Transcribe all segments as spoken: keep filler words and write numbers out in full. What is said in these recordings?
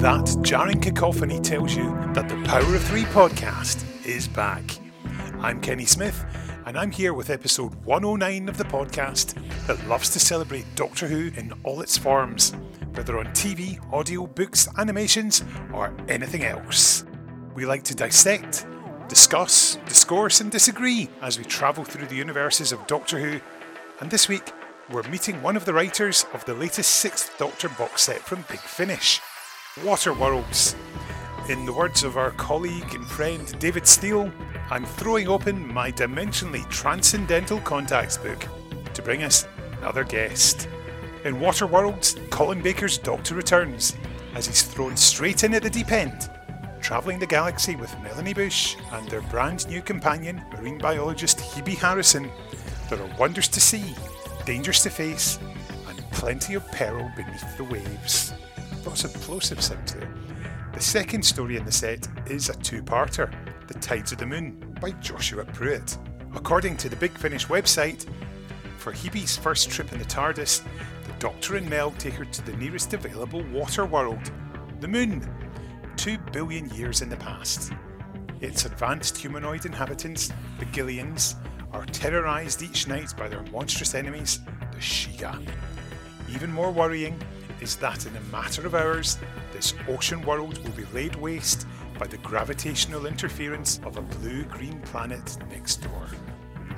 that jarring cacophony tells you that the Power of Three podcast is back. I'm Kenny Smith, and I'm here with episode one oh nine of the podcast that loves to celebrate Doctor Who in all its forms, whether on T V, audio, books, animations, or anything else. We like to dissect, discuss, discourse and disagree as we travel through the universes of Doctor Who, and this week we're meeting one of the writers of the latest sixth Doctor box set from Big Finish, Water Worlds. In the words of our colleague and friend David Steele, I'm throwing open my dimensionally transcendental contacts book to bring us another guest. In Water Worlds, Colin Baker's Doctor returns as he's thrown straight in at the deep end, travelling the galaxy with Melanie Bush and their brand new companion, marine biologist Hebe Harrison. There are wonders to see, dangers to face, and plenty of peril beneath the waves. Lots of plosive sounds there. The second story in the set is a two-parter, The Tides of the Moon by Joshua Pruitt. According to the Big Finish website, for Hebe's first trip in the TARDIS, the Doctor and Mel take her to the nearest available water world, the Moon, two billion years in the past. Its advanced humanoid inhabitants, the Gillians, are terrorised each night by their monstrous enemies, the Shiga. Even more worrying is that in a matter of hours, this ocean world will be laid waste by the gravitational interference of a blue-green planet next door.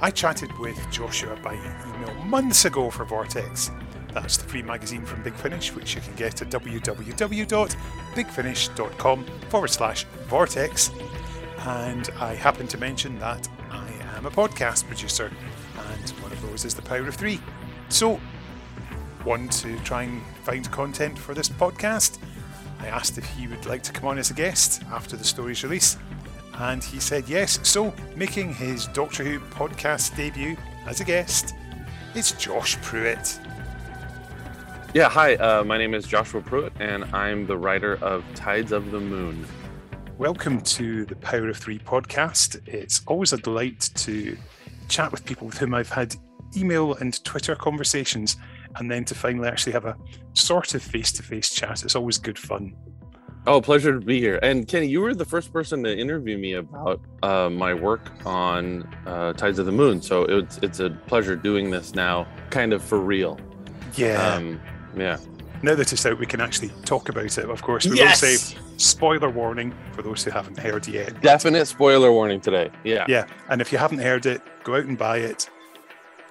I chatted with Joshua by email months ago for Vortex. That's the free magazine from Big Finish, which you can get at www.bigfinish.com forward slash Vortex. And I happened to mention that I am a podcast producer, and one of those is the Power of Three. So, want to try and find content for this podcast? I asked if he would like to come on as a guest after the story's release, and he said yes. So, making his Doctor Who podcast debut as a guest, it's Josh Pruitt. Yeah, hi, uh, my name is Joshua Pruitt, and I'm the writer of Tides of the Moon. Welcome to the Power of Three podcast. It's always a delight to chat with people with whom I've had email and Twitter conversations, and then to finally actually have a sort of face-to-face chat. It's always good fun. Oh, pleasure to be here. And Kenny, you were the first person to interview me about uh, my work on uh, Tides of the Moon. So it's it's a pleasure doing this now, kind of for real. Yeah. Um, yeah. Now that it's out, we can actually talk about it. Of course, we yes! will say spoiler warning for those who haven't heard yet. Definite spoiler warning today. Yeah. Yeah. And if you haven't heard it, go out and buy it,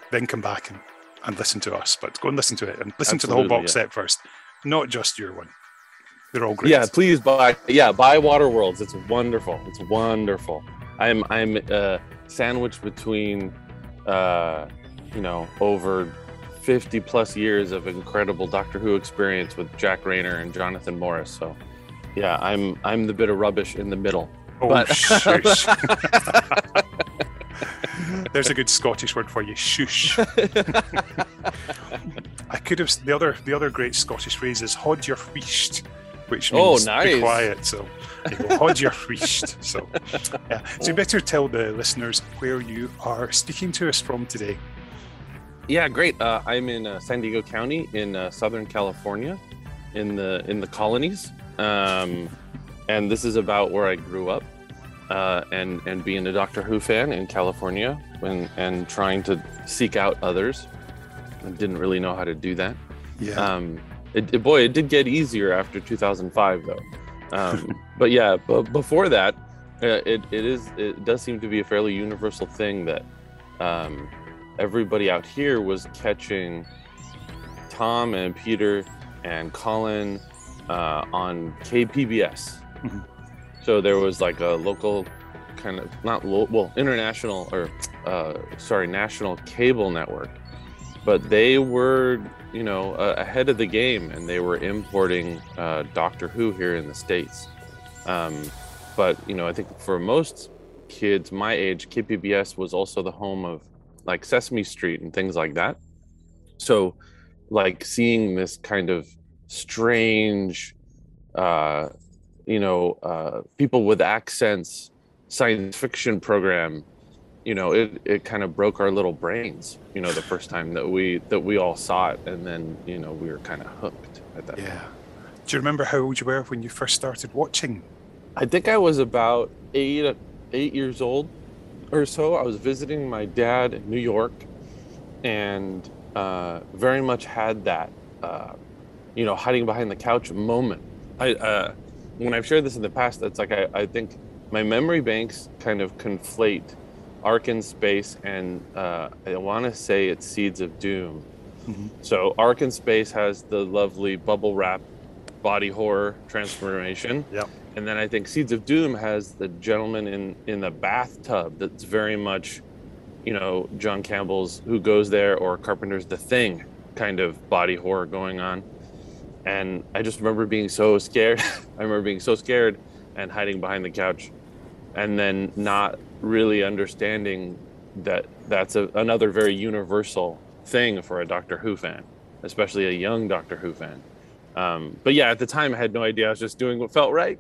then come back and and listen to us, but go and listen to it and listen Absolutely, to the whole box yeah. set first, not just your one. They're all great. Yeah, please buy. Yeah, buy Water Worlds. It's wonderful. It's wonderful. I'm I'm uh, sandwiched between, uh, you know, over fifty plus years of incredible Doctor Who experience with Jack Rayner and Jonathan Morris. So, yeah, I'm I'm the bit of rubbish in the middle. Oh, but shush. There's a good Scottish word for you, shush. I could have the other the other great Scottish phrase is "hod your wheesht," which means oh, nice. be quiet. So you go, "hod your wheesht." So yeah, so you better tell the listeners where you are speaking to us from today. Yeah, great. Uh, I'm in uh, San Diego County in uh, Southern California, in the in the colonies, um, and this is about where I grew up. Uh, and and being a Doctor Who fan in California and, and trying to seek out others. I didn't really know how to do that. Yeah. Um, it, it, boy, it did get easier after two thousand five, though. Um, but yeah, but before that, uh, it it is it does seem to be a fairly universal thing that um, everybody out here was catching Tom and Peter and Colin uh, on K P B S. Mm-hmm. So there was like a local kind of, not lo- well, international or, uh, sorry, national cable network, but they were, you know, uh, ahead of the game, and they were importing uh, Doctor Who here in the States. Um, but, you know, I think for most kids my age, K P B S was also the home of like Sesame Street and things like that. So like seeing this kind of strange, uh, you know, uh, people with accents, science fiction program, you know, it, it kind of broke our little brains, you know, the first time that we that we all saw it. And then, you know, we were kind of hooked at that yeah. point. Do you remember how old you were when you first started watching? I think I was about eight, eight years old or so. I was visiting my dad in New York, and uh, very much had that, uh, you know, hiding behind the couch moment. I uh, when I've shared this in the past, it's like I, I think my memory banks kind of conflate Ark in Space and uh, I want to say it's Seeds of Doom. Mm-hmm. So Ark in Space has the lovely bubble wrap body horror transformation. Yep. And then I think Seeds of Doom has the gentleman in, in the bathtub that's very much, you know, John Campbell's Who Goes There or Carpenter's The Thing kind of body horror going on. And I just remember being so scared. I remember being so scared and hiding behind the couch and then not really understanding that that's a, another very universal thing for a Doctor Who fan, especially a young Doctor Who fan. Um, but yeah, at the time I had no idea. I was just doing what felt right.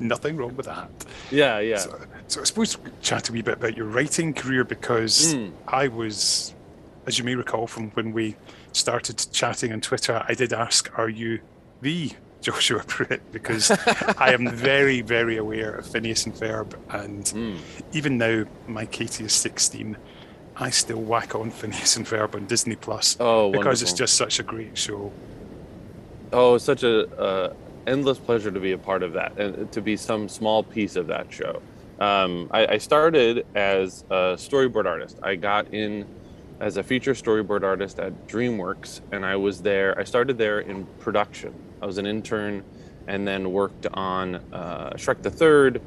Nothing wrong with that. Yeah, yeah. So, so I suppose we chat a wee bit about your writing career, because mm. I was, as you may recall from when we started chatting on Twitter, I did ask, are you the Joshua Pruitt? Because I am very, very aware of Phineas and Ferb. And mm. even now, my Katie is sixteen. I still whack on Phineas and Ferb on Disney Plus oh, because wonderful. It's just such a great show. Oh, it's such a uh, endless pleasure to be a part of that and to be some small piece of that show. Um, I, I started as a storyboard artist. I got in as a feature storyboard artist at DreamWorks, and I was there. I started there in production. I was an intern, and then worked on uh, Shrek the Third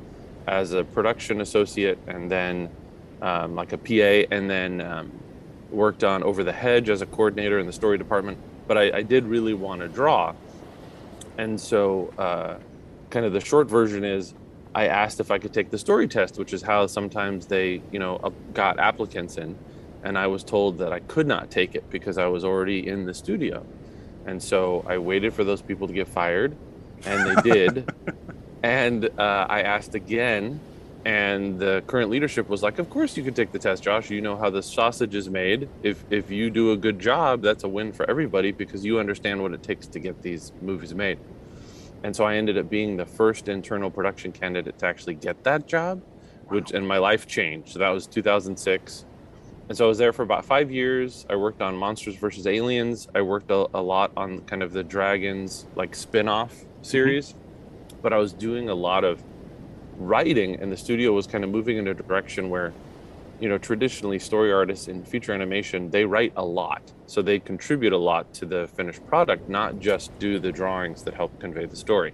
as a production associate, and then. Um, like a P A, and then um, worked on Over the Hedge as a coordinator in the story department. But I, I did really want to draw. And so uh, kind of the short version is I asked if I could take the story test, which is how sometimes they, you know, uh, got applicants in. And I was told that I could not take it because I was already in the studio. And so I waited for those people to get fired, and they did. And uh, I asked again. And the current leadership was like, of course you can take the test, Josh. You know how the sausage is made. If if you do a good job, that's a win for everybody because you understand what it takes to get these movies made. And so I ended up being the first internal production candidate to actually get that job, which and my life changed. So that was two thousand six. And so I was there for about five years. I worked on Monsters versus Aliens. I worked a, a lot on kind of the Dragons like spin-off series, mm-hmm. but I was doing a lot of writing, and the studio was kind of moving in a direction where, you know, traditionally story artists in feature animation, they write a lot, so they contribute a lot to the finished product, not just do the drawings that help convey the story.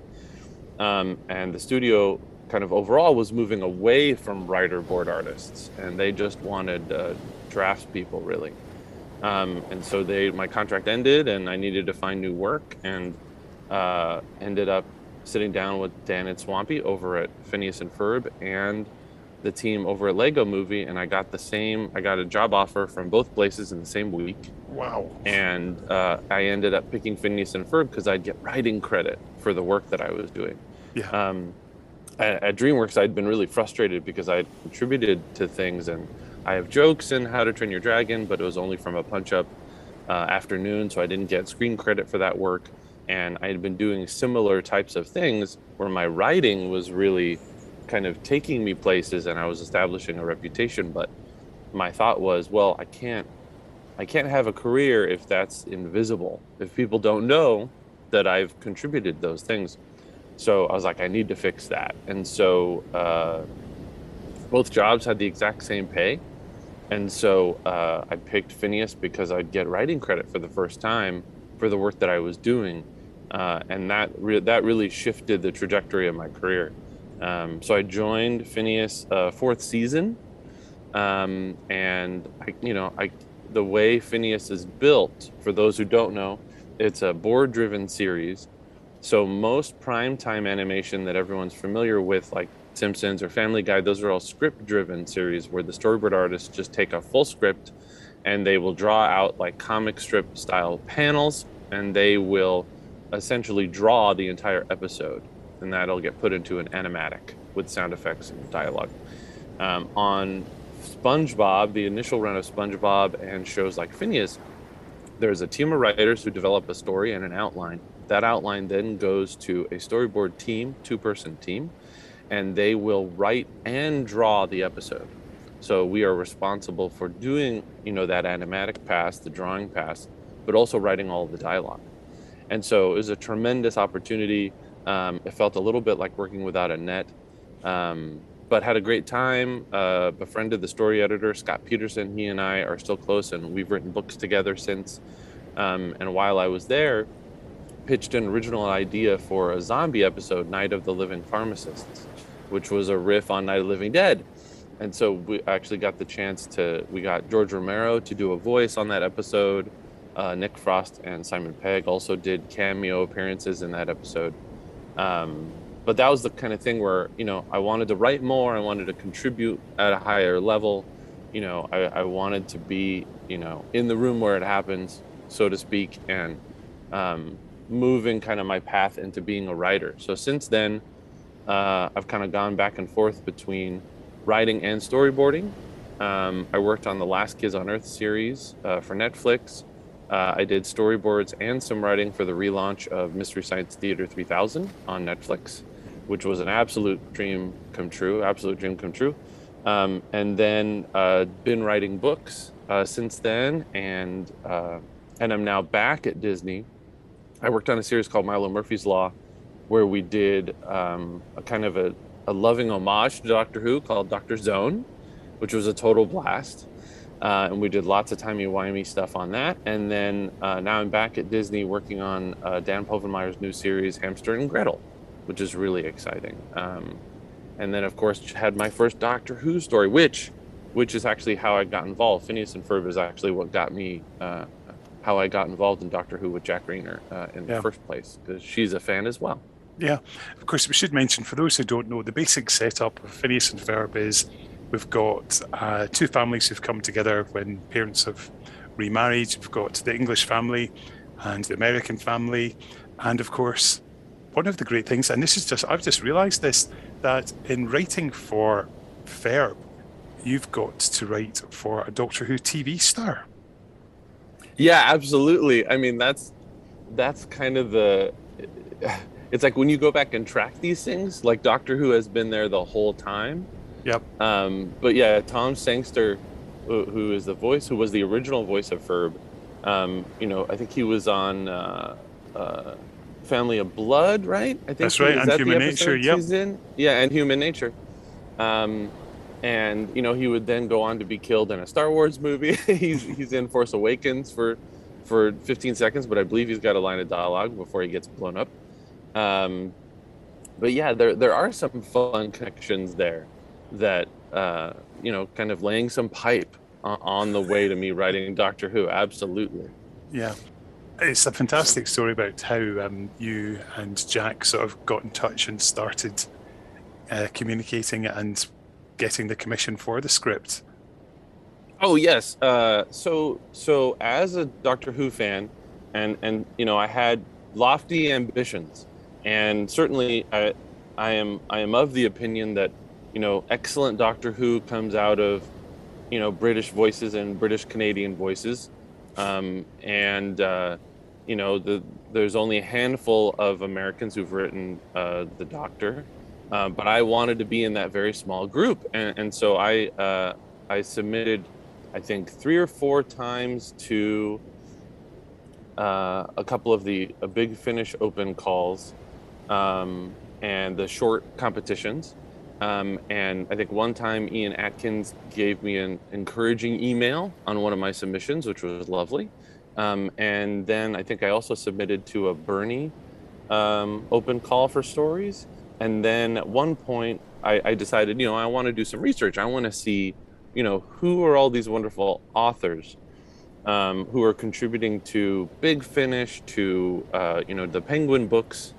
Um, and the studio kind of overall was moving away from writer board artists, and they just wanted uh, drafts people really. Um, and so they, my contract ended, and I needed to find new work, and uh, ended up sitting down with Dan and Swampy over at Phineas and Ferb and the team over at Lego Movie, and I got the same, I got a job offer from both places in the same week. Wow. And uh, I ended up picking Phineas and Ferb because I'd get writing credit for the work that I was doing. Yeah. Um, at, at DreamWorks, I'd been really frustrated because I contributed to things, and I have jokes in How to Train Your Dragon, but it was only from a punch-up uh, afternoon, so I didn't get screen credit for that work. And I had been doing similar types of things where my writing was really kind of taking me places and I was establishing a reputation. But my thought was, well, I can't I can't have a career if that's invisible, if people don't know that I've contributed those things. So I was like, I need to fix that. And so uh, both jobs had the exact same pay. And so uh, I picked Phineas because I'd get writing credit for the first time for the work that I was doing. Uh, and that re- that really shifted the trajectory of my career. Um, so I joined Phineas uh, fourth season. Um, and I, you know, I, the way Phineas is built, for those who don't know, it's a board-driven series. So most primetime animation that everyone's familiar with, like Simpsons or Family Guy, those are all script-driven series where the storyboard artists just take a full script and they will draw out like comic strip style panels, and they will essentially draw the entire episode, and that'll get put into an animatic with sound effects and dialogue. Um, on SpongeBob, the initial run of SpongeBob and shows like Phineas, there's a team of writers who develop a story and an outline. That outline then goes to a storyboard team, two-person team, and they will write and draw the episode. So we are responsible for doing, you know, that animatic pass, the drawing pass, but also writing all the dialogue. And so it was a tremendous opportunity. Um, it felt a little bit like working without a net, um, but had a great time, uh, befriended the story editor, Scott Peterson. He and I are still close, and we've written books together since. Um, and while I was there, pitched an original idea for a zombie episode, Night of the Living Pharmacists, which was a riff on Night of the Living Dead. And so we actually got the chance to, we got George Romero to do a voice on that episode. Uh, Nick Frost and Simon Pegg also did cameo appearances in that episode. Um, but that was the kind of thing where, you know, I wanted to write more. I wanted to contribute at a higher level. You know, I, I wanted to be, you know, in the room where it happens, so to speak, and um, moving kind of my path into being a writer. So since then, uh, I've kind of gone back and forth between writing and storyboarding. Um, I worked on the Last Kids on Earth series uh, for Netflix. Uh, I did storyboards and some writing for the relaunch of Mystery Science Theater three thousand on Netflix, which was an absolute dream come true, absolute dream come true. Um, and then uh, been writing books uh, since then, and uh, and I'm now back at Disney. I worked on a series called Milo Murphy's Law, where we did um, a kind of a a loving homage to Doctor Who called Doctor Zone, which was a total blast. Uh, and we did lots of timey-wimey stuff on that. And then uh, now I'm back at Disney working on uh, Dan Povenmire's new series, Hamster and Gretel, which is really exciting. Um, and then, of course, had my first Doctor Who story, which which is actually how I got involved. Phineas and Ferb is actually what got me, uh, how I got involved in Doctor Who with Jack Rayner uh, in yeah. the first place, because she's a fan as well. Yeah, of course, we should mention, for those who don't know, the basic setup of Phineas and Ferb is we've got uh, two families who've come together when parents have remarried. We've got the English family and the American family. And of course, one of the great things, and this is just, I've just realized this, that in writing for Ferb, you've got to write for a Doctor Who T V star. Yeah, absolutely. I mean, that's that's kind of the... It's like when you go back and track these things, like Doctor Who has been there the whole time. Yep. Um, but yeah, Tom Sangster, who, who is the voice, who was the original voice of Ferb, um, you know, I think he was on uh, uh, Family of Blood, right? I think that's right, and that Human Nature, yep. Yeah, and Human Nature. Um, and, you know, he would then go on to be killed in a Star Wars movie. he's, he's in Force Awakens for, for fifteen seconds, but I believe he's got a line of dialogue before he gets blown up. Um, but yeah, there there are some fun connections there that, uh, you know, kind of laying some pipe on, on the way to me writing Doctor Who. Absolutely. Yeah. It's a fantastic story about how um, you and Jack sort of got in touch and started uh, communicating and getting the commission for the script. Oh, yes. Uh, so, so as a Doctor Who fan, and, and, you know, I had lofty ambitions. And certainly, I, I am I am of the opinion that, you know, excellent Doctor Who comes out of, you know, British voices and British Canadian voices, um, and uh, you know, the, there's only a handful of Americans who've written uh, the Doctor, uh, but I wanted to be in that very small group, and, and so I uh, I submitted, I think three or four times to uh, a couple of the uh, Big Finish open calls. Um, and the short competitions. Um, and I think one time Ian Atkins gave me an encouraging email on one of my submissions, which was lovely. Um, and then I think I also submitted to a Bernie um, open call for stories. And then at one point I, I decided, you know, I want to do some research. I want to see, you know, who are all these wonderful authors um, who are contributing to Big Finish, to, uh, you know, the Penguin books.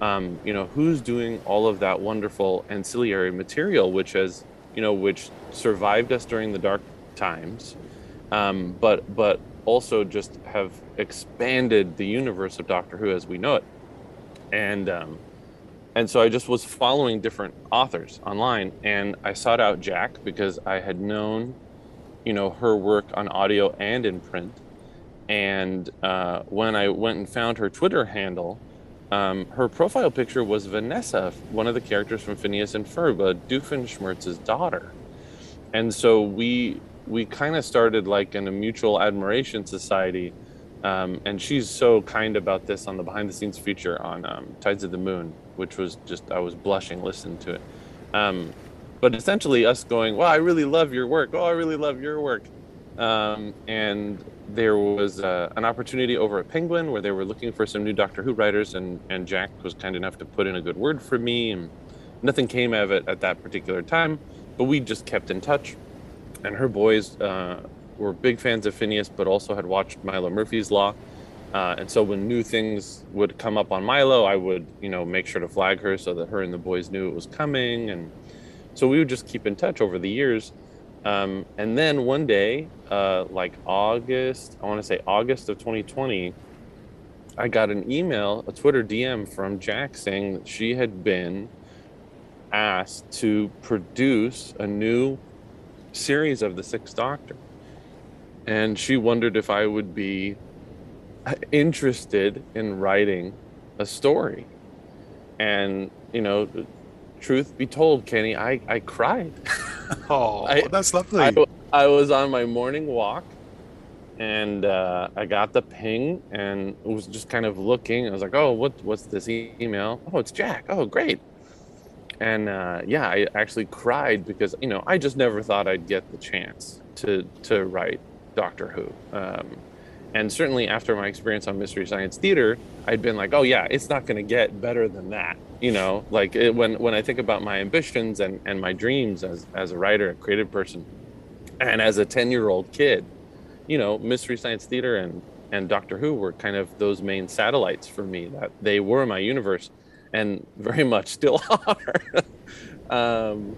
Um, you know, who's doing all of that wonderful ancillary material, which has, you know, which survived us during the dark times, um, but but also just have expanded the universe of Doctor Who as we know it. And um, and so I just was following different authors online, and I sought out Jack because I had known, you know, her work on audio and in print. And uh, when I went and found her Twitter handle, um, her profile picture was Vanessa, one of the characters from Phineas and Ferb, uh, Doofenshmirtz's daughter. And so we we kind of started like in a mutual admiration society. Um, and she's so kind about this on the behind the scenes feature on um, Tides of the Moon, which was just, I was blushing listening to it. Um, but essentially us going, well, I really love your work. Oh, I really love your work. Um, and there was uh, an opportunity over at Penguin where they were looking for some new Doctor Who writers, and, and Jack was kind enough to put in a good word for me, and nothing came of it at that particular time, but we just kept in touch. And her boys uh, were big fans of Phineas, but also had watched Milo Murphy's Law. Uh, and so when new things would come up on Milo, I would, you know, make sure to flag her so that her and the boys knew it was coming. And so we would just keep in touch over the years. Um, and then one day, uh, like August, I want to say August of twenty twenty, I got an email, a Twitter D M from Jack saying that she had been asked to produce a new series of The Sixth Doctor. And she wondered if I would be interested in writing a story. And, you know, truth be told, Kenny, I, I cried. Oh, I, that's lovely. I, I was on my morning walk, and uh, I got the ping, and was just kind of looking. I was like, oh, what what's this e- email? Oh, it's Jack. Oh, great. And uh, yeah, I actually cried because, you know, I just never thought I'd get the chance to to write Doctor Who. Um, and certainly after my experience on Mystery Science Theater, I'd been like, oh, yeah, it's not going to get better than that. You know, like it, when, when I think about my ambitions and, and my dreams as, as a writer, a creative person, and as a ten-year-old kid, you know, Mystery Science Theater and, and Doctor Who were kind of those main satellites for me. That they were my universe, and very much still are. um,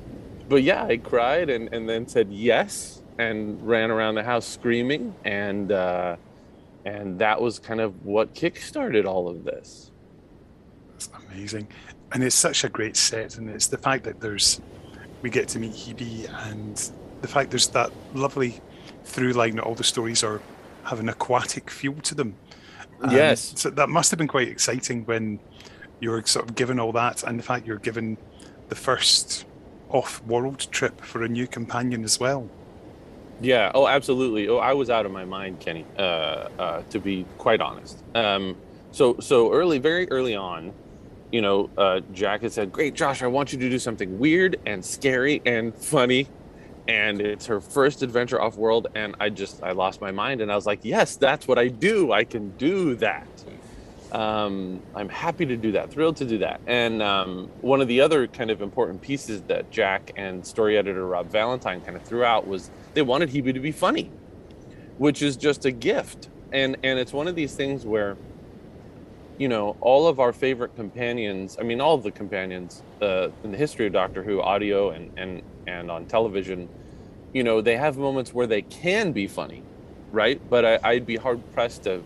but yeah, I cried and, and then said yes, and ran around the house screaming, and uh, and that was kind of what kickstarted all of this. That's amazing, and it's such a great set, and it's the fact that there's we get to meet Hebe, and the fact there's that lovely through line that all the stories are have an aquatic feel to them. Um, yes, so that must have been quite exciting when you're sort of given all that, and the fact you're given the first off-world trip for a new companion as well. Yeah. Oh, absolutely. Oh, I was out of my mind, Kenny. Uh, uh, to be quite honest. Um, so so early, very early on. You know, uh, Jack had said, great, Josh, I want you to do something weird and scary and funny. And it's her first adventure off world. And I just, I lost my mind. And I was like, yes, that's what I do. I can do that. Um, I'm happy to do that, thrilled to do that. And um, one of the other kind of important pieces that Jack and story editor Rob Valentine kind of threw out was they wanted Hebe to be funny, which is just a gift. And and it's one of these things where, you know, all of our favorite companions, I mean, all of the companions uh, in the history of Doctor Who, audio and, and, and on television, you know, they have moments where they can be funny, right? But I, I'd be hard-pressed to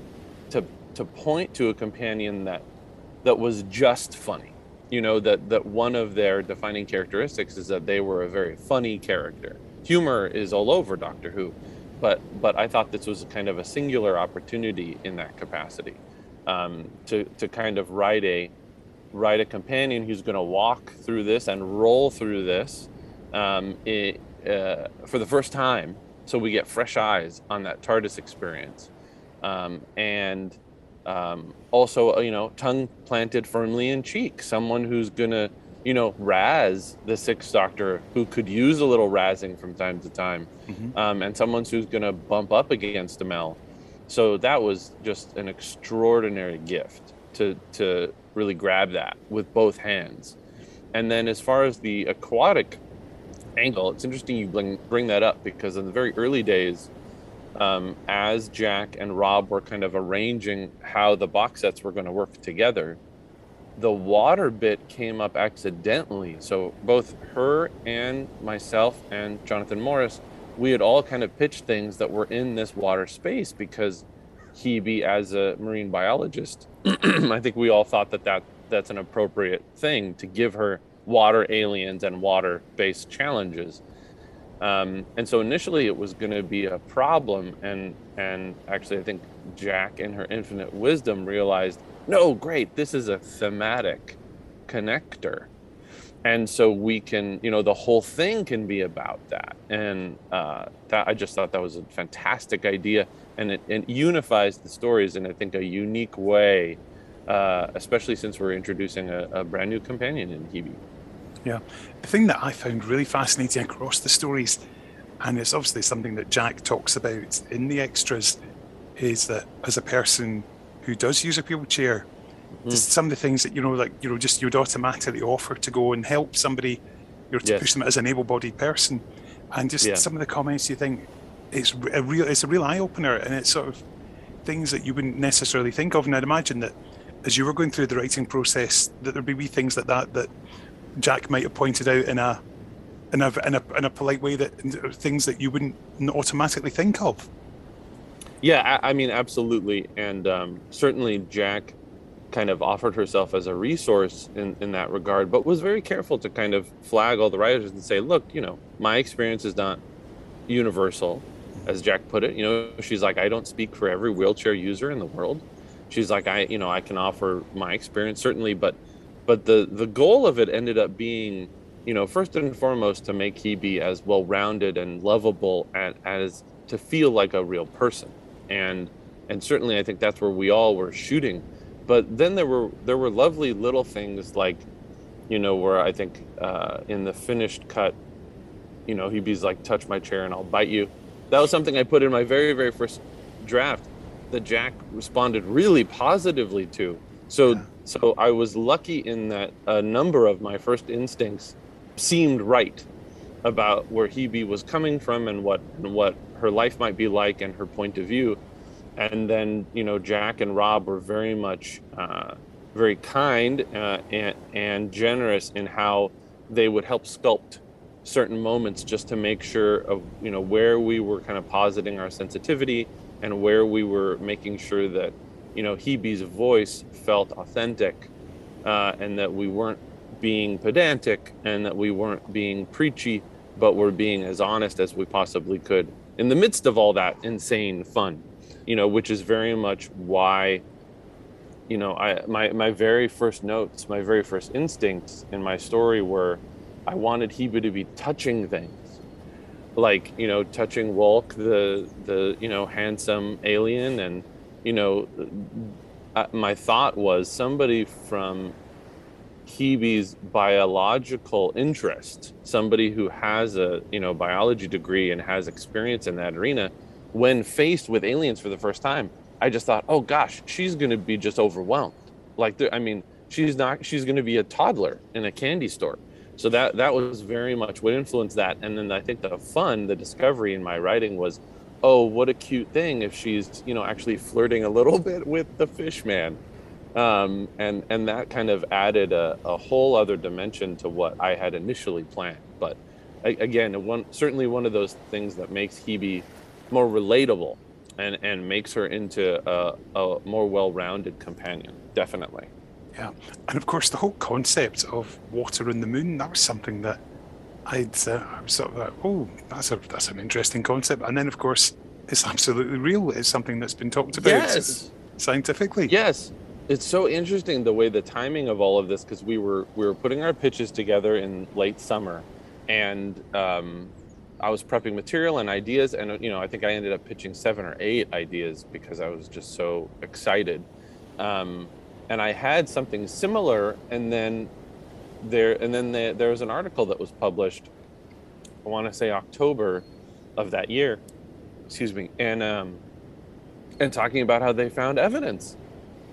to to point to a companion that that was just funny. You know, that, that one of their defining characteristics is that they were a very funny character. Humor is all over Doctor Who, but but I thought this was kind of a singular opportunity in that capacity. Um, to, to kind of write a write a companion who's going to walk through this and roll through this um, it, uh, for the first time, so we get fresh eyes on that TARDIS experience, um, and um, also, you know, tongue planted firmly in cheek, someone who's going to, you know, razz the Sixth Doctor, who could use a little razzing from time to time, mm-hmm. um, and someone who's going to bump up against the Mel. So that was just an extraordinary gift to to really grab that with both hands. And then as far as the aquatic angle, it's interesting you bring, bring that up, because in the very early days, um, as Jack and Rob were kind of arranging how the box sets were going to work together, the water bit came up accidentally. So both her and myself and Jonathan Morris, we had all kind of pitched things that were in this water space, because Hebe, as a marine biologist, I think we all thought that, that that's an appropriate thing to give her water aliens and water-based challenges. Um, and so initially it was going to be a problem, and and actually I think Jack in her infinite wisdom realized, no, great, this is a thematic connector. And so we can, you know, the whole thing can be about that. And uh, that, I just thought that was a fantastic idea, and it, it unifies the stories in, I think, a unique way, uh, especially since we're introducing a, a brand new companion in Hebe. Yeah. The thing that I found really fascinating across the stories, and it's obviously something that Jack talks about in the extras, is that as a person who does use a wheelchair, mm-hmm. some of the things that, you know, like, you know, just you'd automatically offer to go and help somebody, you're to yes. push them as an able-bodied person. And just yeah. some of the comments, you think it's a real, it's a real eye-opener, and it's sort of things that you wouldn't necessarily think of. And I'd imagine that as you were going through the writing process, that there'd be wee things like that, that Jack might have pointed out in a in a in a, in a polite way, that things that you wouldn't automatically think of. Yeah, I, I mean, absolutely, and um, certainly Jack kind of offered herself as a resource in, in that regard, but was very careful to kind of flag all the writers and say, look, you know, my experience is not universal, as Jack put it. You know, she's like, I don't speak for every wheelchair user in the world. She's like, I, you know, I can offer my experience certainly, but. But the, the goal of it ended up being, you know, first and foremost, to make Hebe as well-rounded and lovable and as to feel like a real person. And and certainly I think that's where we all were shooting. But then there were there were lovely little things like, you know, where I think uh, in the finished cut, you know, Hebe's like, touch my chair and I'll bite you. That was something I put in my very, very first draft that Jack responded really positively to. So yeah. so I was lucky in that a number of my first instincts seemed right about where Hebe was coming from and what and what her life might be like and her point of view. And then, you know, Jack and Rob were very much uh, very kind uh, and, and generous in how they would help sculpt certain moments just to make sure of, you know, where we were kind of positing our sensitivity and where we were making sure that, you know, Hebe's voice felt authentic, uh, and that we weren't being pedantic and that we weren't being preachy, but we're being as honest as we possibly could in the midst of all that insane fun, you know, which is very much why, you know, I my, my very first notes, my very first instincts in my story were I wanted Hebe to be touching things. Like, you know, touching Walk, the, the you know, handsome alien, and you know, my thought was somebody from Hebe's biological interest, somebody who has a, you know, biology degree and has experience in that arena, when faced with aliens for the first time, I just thought, oh gosh, she's going to be just overwhelmed. Like, I mean, she's not, she's going to be a toddler in a candy store. So that, that was very much what influenced that. And then I think the fun, the discovery in my writing was, oh, what a cute thing if she's, you know, actually flirting a little bit with the fish man. Um, and, and that kind of added a, a whole other dimension to what I had initially planned. But again, one, certainly one of those things that makes Hebe more relatable and, and makes her into a, a more well-rounded companion, definitely. Yeah. And of course, the whole concept of water in the moon, that was something that I'd uh, I was sort of like, oh, that's a that's an interesting concept, and then of course it's absolutely real. It's something that's been talked about yes. scientifically. Yes, it's so interesting the way the timing of all of this, because we were we were putting our pitches together in late summer, and um, I was prepping material and ideas, and you know I think I ended up pitching seven or eight ideas because I was just so excited, um, and I had something similar, and then. There and then the, there was an article that was published, I want to say October of that year, excuse me, and um, and talking about how they found evidence,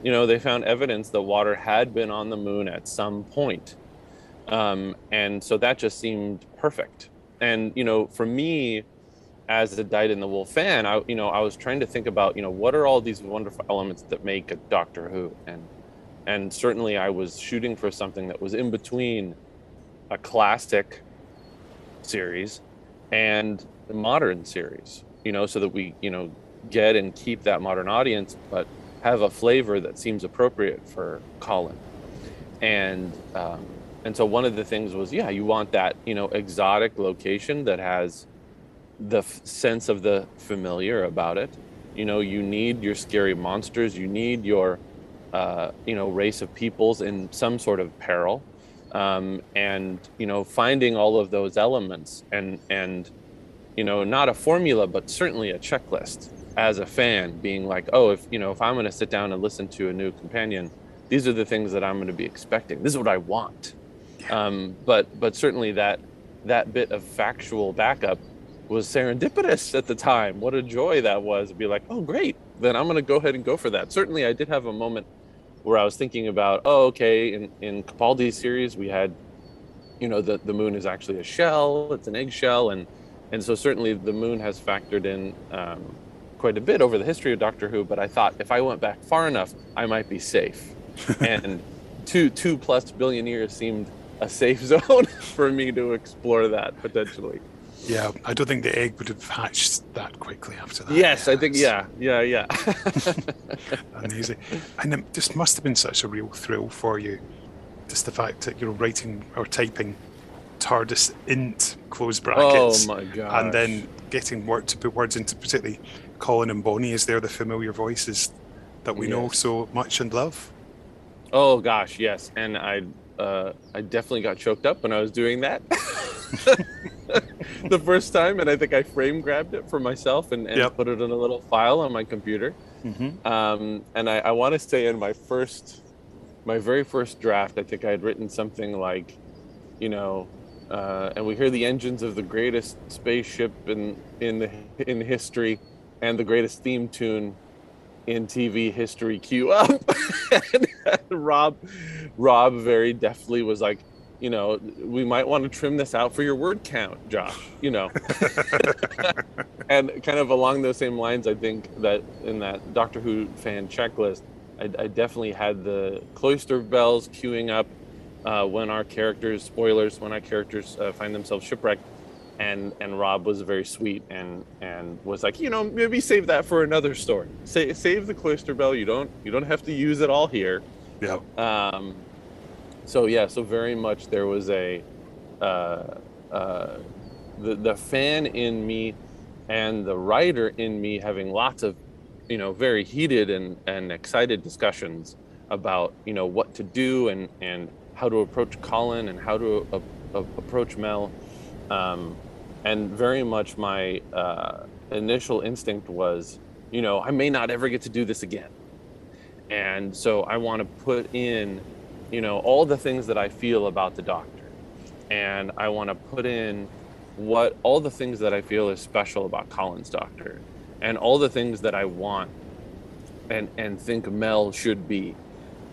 you know, they found evidence that water had been on the moon at some point, um, and so that just seemed perfect. And you know, for me, as a dyed in the wool fan, I you know I was trying to think about you know what are all these wonderful elements that make a Doctor Who and. And certainly I was shooting for something that was in between a classic series and the modern series, you know, so that we, you know, get and keep that modern audience, but have a flavor that seems appropriate for Colin. And um, and so one of the things was, yeah, you want that, you know, exotic location that has the f- sense of the familiar about it. You know, you need your scary monsters, you need your, uh, you know, race of peoples in some sort of peril. Um, and, you know, finding all of those elements and, and, you know, not a formula, but certainly a checklist as a fan being like, oh, if, you know, if I'm going to sit down and listen to a new companion, these are the things that I'm going to be expecting. This is what I want. Um, but, but certainly that, that bit of factual backup was serendipitous at the time. What a joy that was to be like, oh, great, then I'm going to go ahead and go for that. Certainly I did have a moment where I was thinking about, oh, okay, in, in Capaldi's series, we had, you know, the, the moon is actually a shell, it's an eggshell. And, and so certainly the moon has factored in um, quite a bit over the history of Doctor Who, but I thought if I went back far enough, I might be safe. And two, two plus billion years seemed a safe zone for me to explore that potentially. Yeah, I don't think the egg would have hatched that quickly after that. Yes, yeah, I think, yeah, yeah, yeah. Amazing. And it just must have been such a real thrill for you, just the fact that you're writing or typing TARDIS int, close brackets. Oh, my God. And then getting word to put words into, particularly Colin and Bonnie, as they're the familiar voices that we yes. know so much and love. Oh, gosh, yes. And I, uh, I definitely got choked up when I was doing that. The first time, and I think I frame grabbed it for myself and, and yep. put it in a little file on my computer. Mm-hmm. Um, and I, I want to say in my first, my very first draft, I think I had written something like, you know, uh, and we hear the engines of the greatest spaceship in in the, in history, and the greatest theme tune in T V history. Cue up, and, and Rob, Rob very deftly was like, you know, we might want to trim this out for your word count, Josh, you know. And kind of along those same lines, I think that in that Doctor Who fan checklist, I, I definitely had the cloister bells queuing up uh, when our characters, spoilers, when our characters uh, find themselves shipwrecked. And and Rob was very sweet and, and was like, you know, maybe save that for another story. Sa- save the cloister bell. You don't you don't have to use it all here. Yeah. Um, So yeah, so very much there was a, uh, uh, the the fan in me, and the writer in me having lots of, you know, very heated and, and excited discussions about, you know, what to do and, and how to approach Colin and how to a, a, approach Mel, um, and very much my uh, initial instinct was, you know, I may not ever get to do this again, and so I want to put in, you know, all the things that I feel about the Doctor. And I want to put in what all the things that I feel is special about Colin's Doctor, and all the things that I want and and think Mel should be.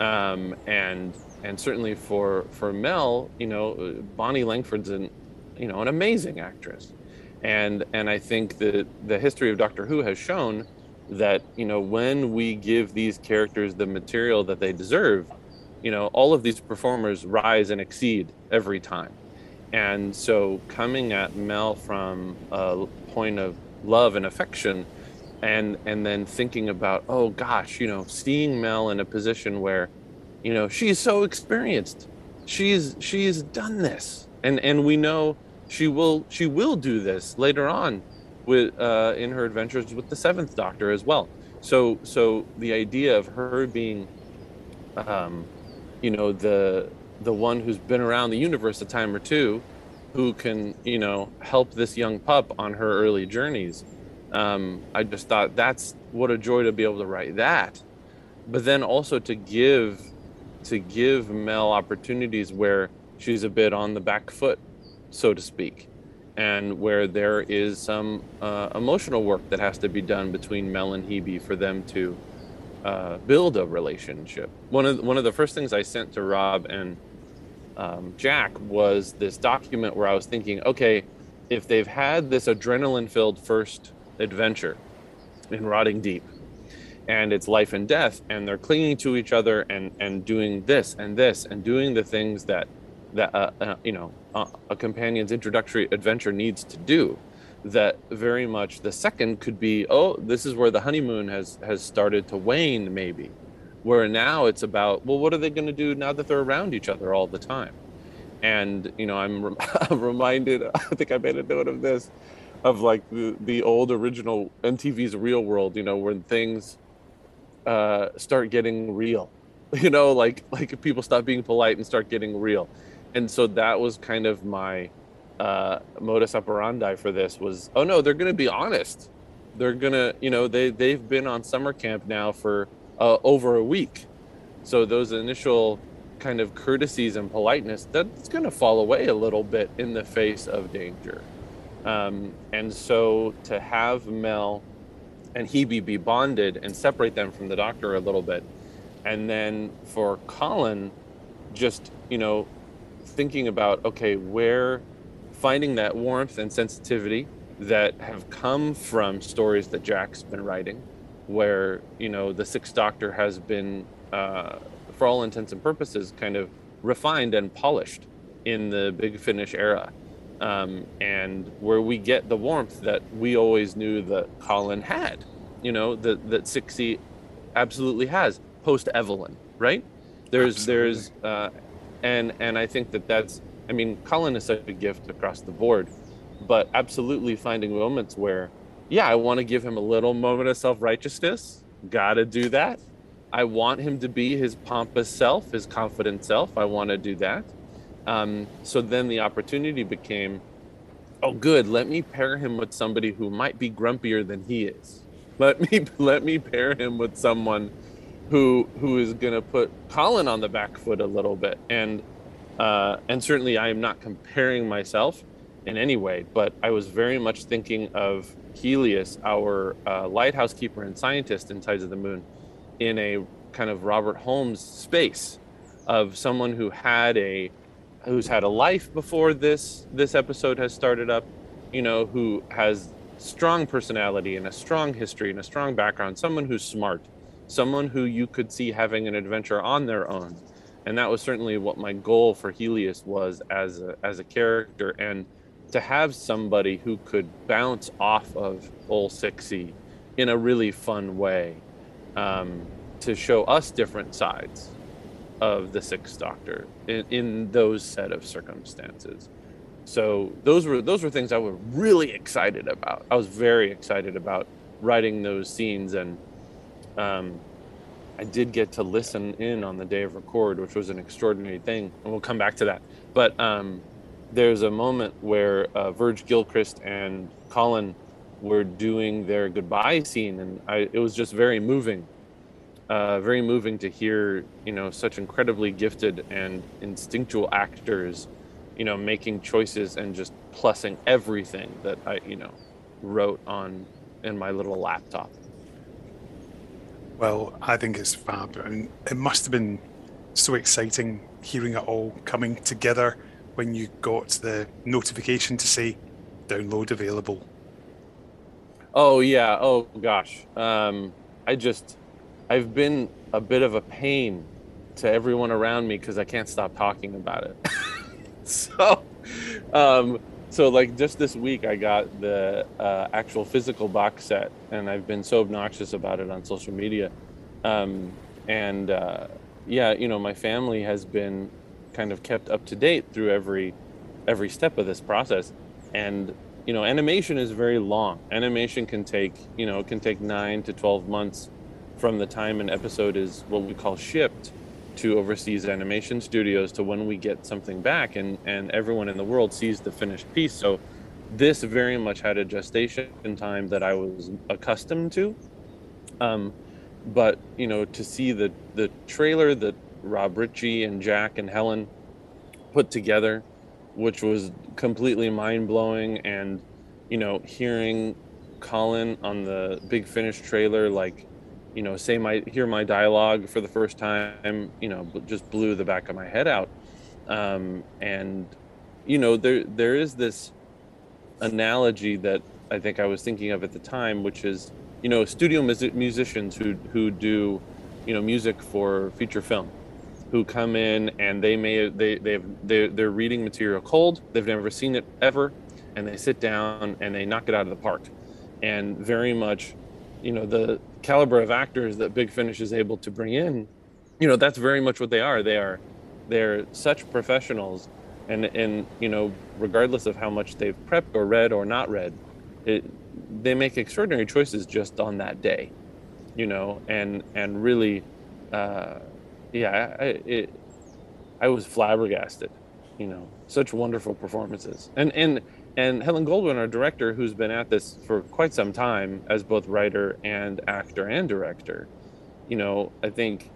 Um, and and certainly for for Mel, you know, Bonnie Langford's an, you know, an amazing actress. And and I think that the history of Doctor Who has shown that, you know, when we give these characters the material that they deserve, you know, all of these performers rise and exceed every time. And so coming at Mel from a point of love and affection, and and then thinking about, oh gosh, you know, seeing Mel in a position where, you know, she's so experienced, she's she's done this, and and we know she will she will do this later on with uh in her adventures with the Seventh Doctor as well. So so the idea of her being um you know, the the one who's been around the universe a time or two, who can, you know, help this young pup on her early journeys. Um, I just thought that's what a joy to be able to write that. But then also to give to give Mel opportunities where she's a bit on the back foot, so to speak, and where there is some uh, emotional work that has to be done between Mel and Hebe for them to Uh, build a relationship. One of the, one of the first things I sent to Rob and um, Jack was this document where I was thinking, okay, if they've had this adrenaline-filled first adventure in Rotting Deep, and it's life and death, and they're clinging to each other and and doing this and this and doing the things that that uh, uh, you know uh, a companion's introductory adventure needs to do. That very much the second could be, oh, this is where the honeymoon has has started to wane, maybe, where now it's about, well, what are they going to do now that they're around each other all the time? And, you know, I'm, re- I'm reminded, I think I made a note of this, of like the, the old original M T V's Real World, you know, when things uh, start getting real, you know, like like people stop being polite and start getting real. And so that was kind of my uh, modus operandi for this was, oh, no, they're going to be honest. They're going to, you know, they, they've been on summer camp now for uh, over a week. So those initial kind of courtesies and politeness, that's going to fall away a little bit in the face of danger. Um, and so to have Mel and Hebe be bonded and separate them from the doctor a little bit. And then for Colin, just, you know, thinking about, okay, where finding that warmth and sensitivity that have come from stories that Jack's been writing, where, you know, the Sixth Doctor has been, uh, for all intents and purposes, kind of refined and polished in the Big Finish era. Um, and where we get the warmth that we always knew that Colin had, you know, that, that Sixie absolutely has post Evelyn, right? There's, absolutely. there's, uh, and, and I think that that's, I mean, Colin is such a gift across the board, but absolutely finding moments where, yeah, I want to give him a little moment of self-righteousness. Gotta do that. I want him to be his pompous self, his confident self. I want to do that. Um, so then the opportunity became, oh, good. Let me pair him with somebody who might be grumpier than he is. Let me let me pair him with someone who who is going to put Colin on the back foot a little bit. And uh, and certainly I am not comparing myself in any way, but I was very much thinking of Helios, our uh, lighthouse keeper and scientist in Tides of the Moon, in a kind of Robert Holmes space of someone who had a who's had a life before this this episode has started up, you know, who has strong personality and a strong history and a strong background, someone who's smart, someone who you could see having an adventure on their own. And that was certainly what my goal for Helios was as a, as a character, and to have somebody who could bounce off of old Sixie in a really fun way, um, to show us different sides of the Sixth Doctor in, in those set of circumstances. So those were those were things I was really excited about. I was very excited about writing those scenes, and um, I did get to listen in on the day of record, which was an extraordinary thing, and we'll come back to that. But um, there's a moment where uh, Virg Gilchrist and Colin were doing their goodbye scene, and I, it was just very moving. Uh, very moving to hear, you know, such incredibly gifted and instinctual actors, you know, making choices and just plussing everything that I, you know, wrote on in my little laptop. Well, I think it's fab. And it must have been so exciting hearing it all coming together when you got the notification to say, download available. Oh, yeah. Oh, gosh. Um, I just... I've been a bit of a pain to everyone around me because I can't stop talking about it. so, um, so like just this week, I got the uh, actual physical box set, and I've been so obnoxious about it on social media. Um, and uh, yeah, you know, my family has been kind of kept up to date through every every step of this process. And you know, animation is very long. Animation can take you know it can take nine to twelve months from the time an episode is what we call shipped to overseas animation studios to when we get something back and, and everyone in the world sees the finished piece. So this very much had a gestation time that I was accustomed to. Um, but, you know, to see the, the trailer that Rob Ritchie and Jack and Helen put together, which was completely mind-blowing, and, you know, hearing Colin on the Big Finish trailer, like, you know, say my, hear my dialogue for the first time, you know, just blew the back of my head out. Um, and, you know, there there is this analogy that I think I was thinking of at the time, which is, you know, studio music musicians who, who do, you know, music for feature film, who come in and they may, they, they've, they're, they're reading material cold, they've never seen it ever, and they sit down and they knock it out of the park. And very much, you know, the caliber of actors that Big Finish is able to bring in, you know, that's very much what they are. They are, they're such professionals, and, and, you know, regardless of how much they've prepped or read or not read, it, they make extraordinary choices just on that day, you know, and and really, uh, yeah, I, it, I was flabbergasted, you know, such wonderful performances. And and and Helen Goldwyn, our director, who's been at this for quite some time as both writer and actor and director, you know, I think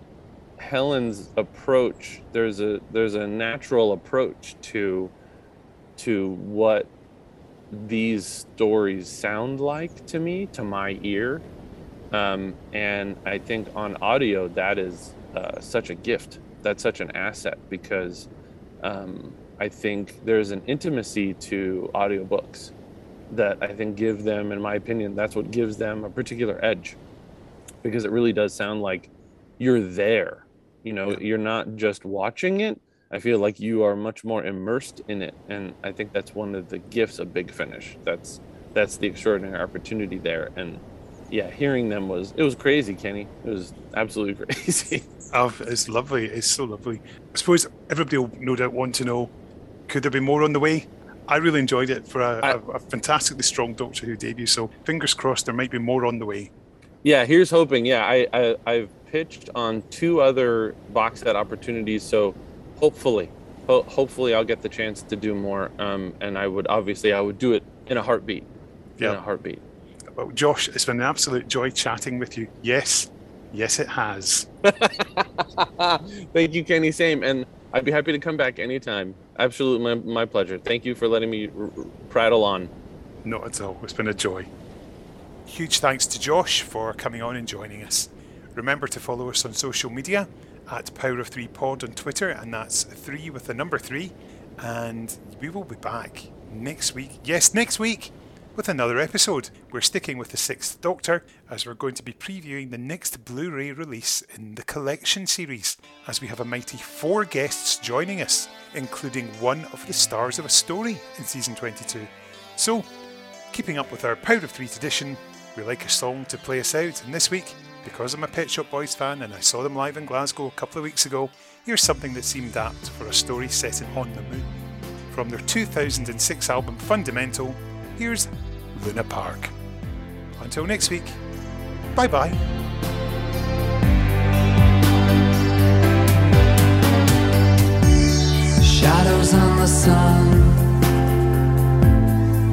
Helen's approach, there's a there's a natural approach to to what these stories sound like to me, to my ear, um, and I think on audio that is uh, such a gift. That's such an asset, because um, I think there's an intimacy to audiobooks that I think give them, in my opinion, that's what gives them a particular edge, because it really does sound like you're there, you know, yeah. You're not just watching it. I feel like you are much more immersed in it, and I think that's one of the gifts of Big Finish. That's that's the extraordinary opportunity there, and yeah, hearing them was it was crazy, Kenny. It was absolutely crazy. Oh, it's lovely. It's so lovely. I suppose everybody will no doubt want to know: could there be more on the way? I really enjoyed it for a, I, a, a fantastically strong Doctor Who debut. So fingers crossed, there might be more on the way. Yeah, here's hoping. Yeah, I, I I've pitched on two other box set opportunities, so. Hopefully, ho- hopefully I'll get the chance to do more, um, and I would obviously I would do it in a heartbeat, yeah. in a heartbeat. Well, Josh, it's been an absolute joy chatting with you. Yes, yes, it has. Thank you, Kenny. Same, and I'd be happy to come back anytime. Absolutely, my, my pleasure. Thank you for letting me r- r- prattle on. Not at all. It's been a joy. Huge thanks to Josh for coming on and joining us. Remember to follow us on social media. At Power of Three Pod on Twitter, and that's three with the number three, and we will be back next week, yes next week, with another episode. We're sticking with the Sixth Doctor, as we're going to be previewing the next Blu-ray release in the Collection series, as we have a mighty four guests joining us, including one of the stars of a story in season twenty-two. So, keeping up with our Power of Three tradition, we like a song to play us out, and this week, because I'm a Pet Shop Boys fan and I saw them live in Glasgow a couple of weeks ago, here's something that seemed apt for a story set in On the Moon. From their two thousand six album Fundamental, here's Luna Park. Until next week, bye bye. Shadows on the sun,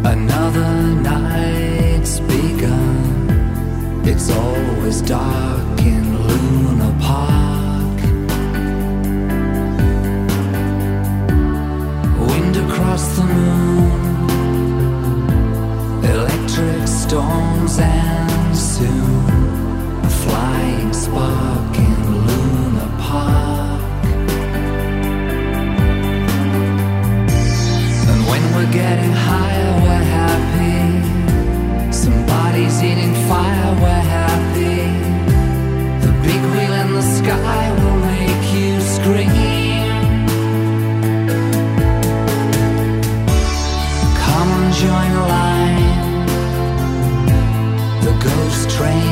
another night's begun. It's always dark in Luna Park. Wind across the moon, electric storms, and soon a flying spark in Luna Park. And when we're getting higher, we're happy. Somebody's eating fire, we're happy. The big wheel in the sky will make you scream. Come and join a line. The ghost train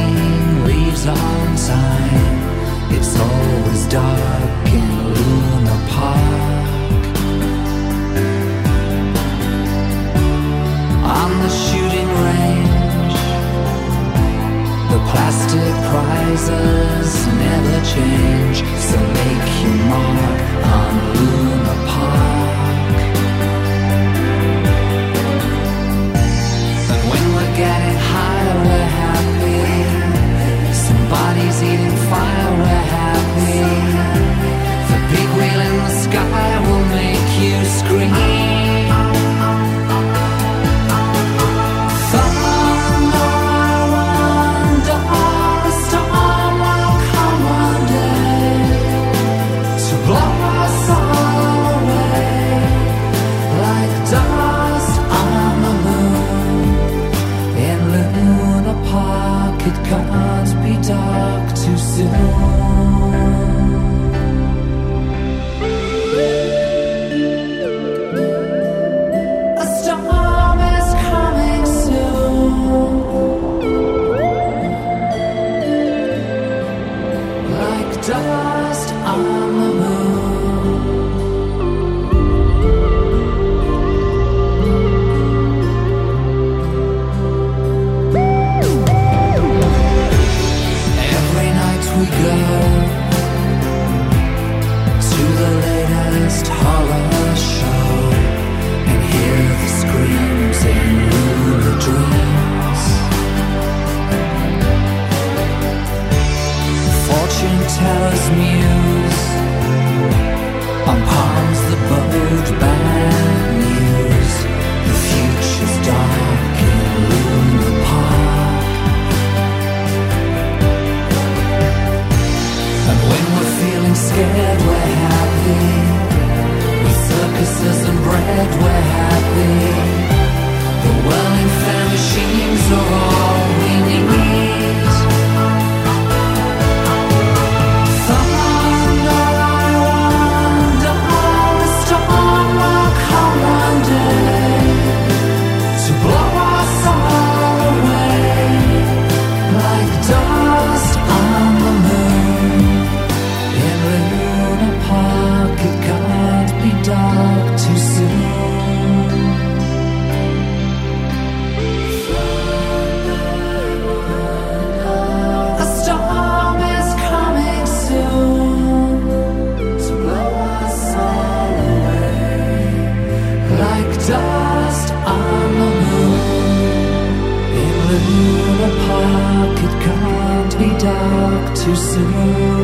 to sing.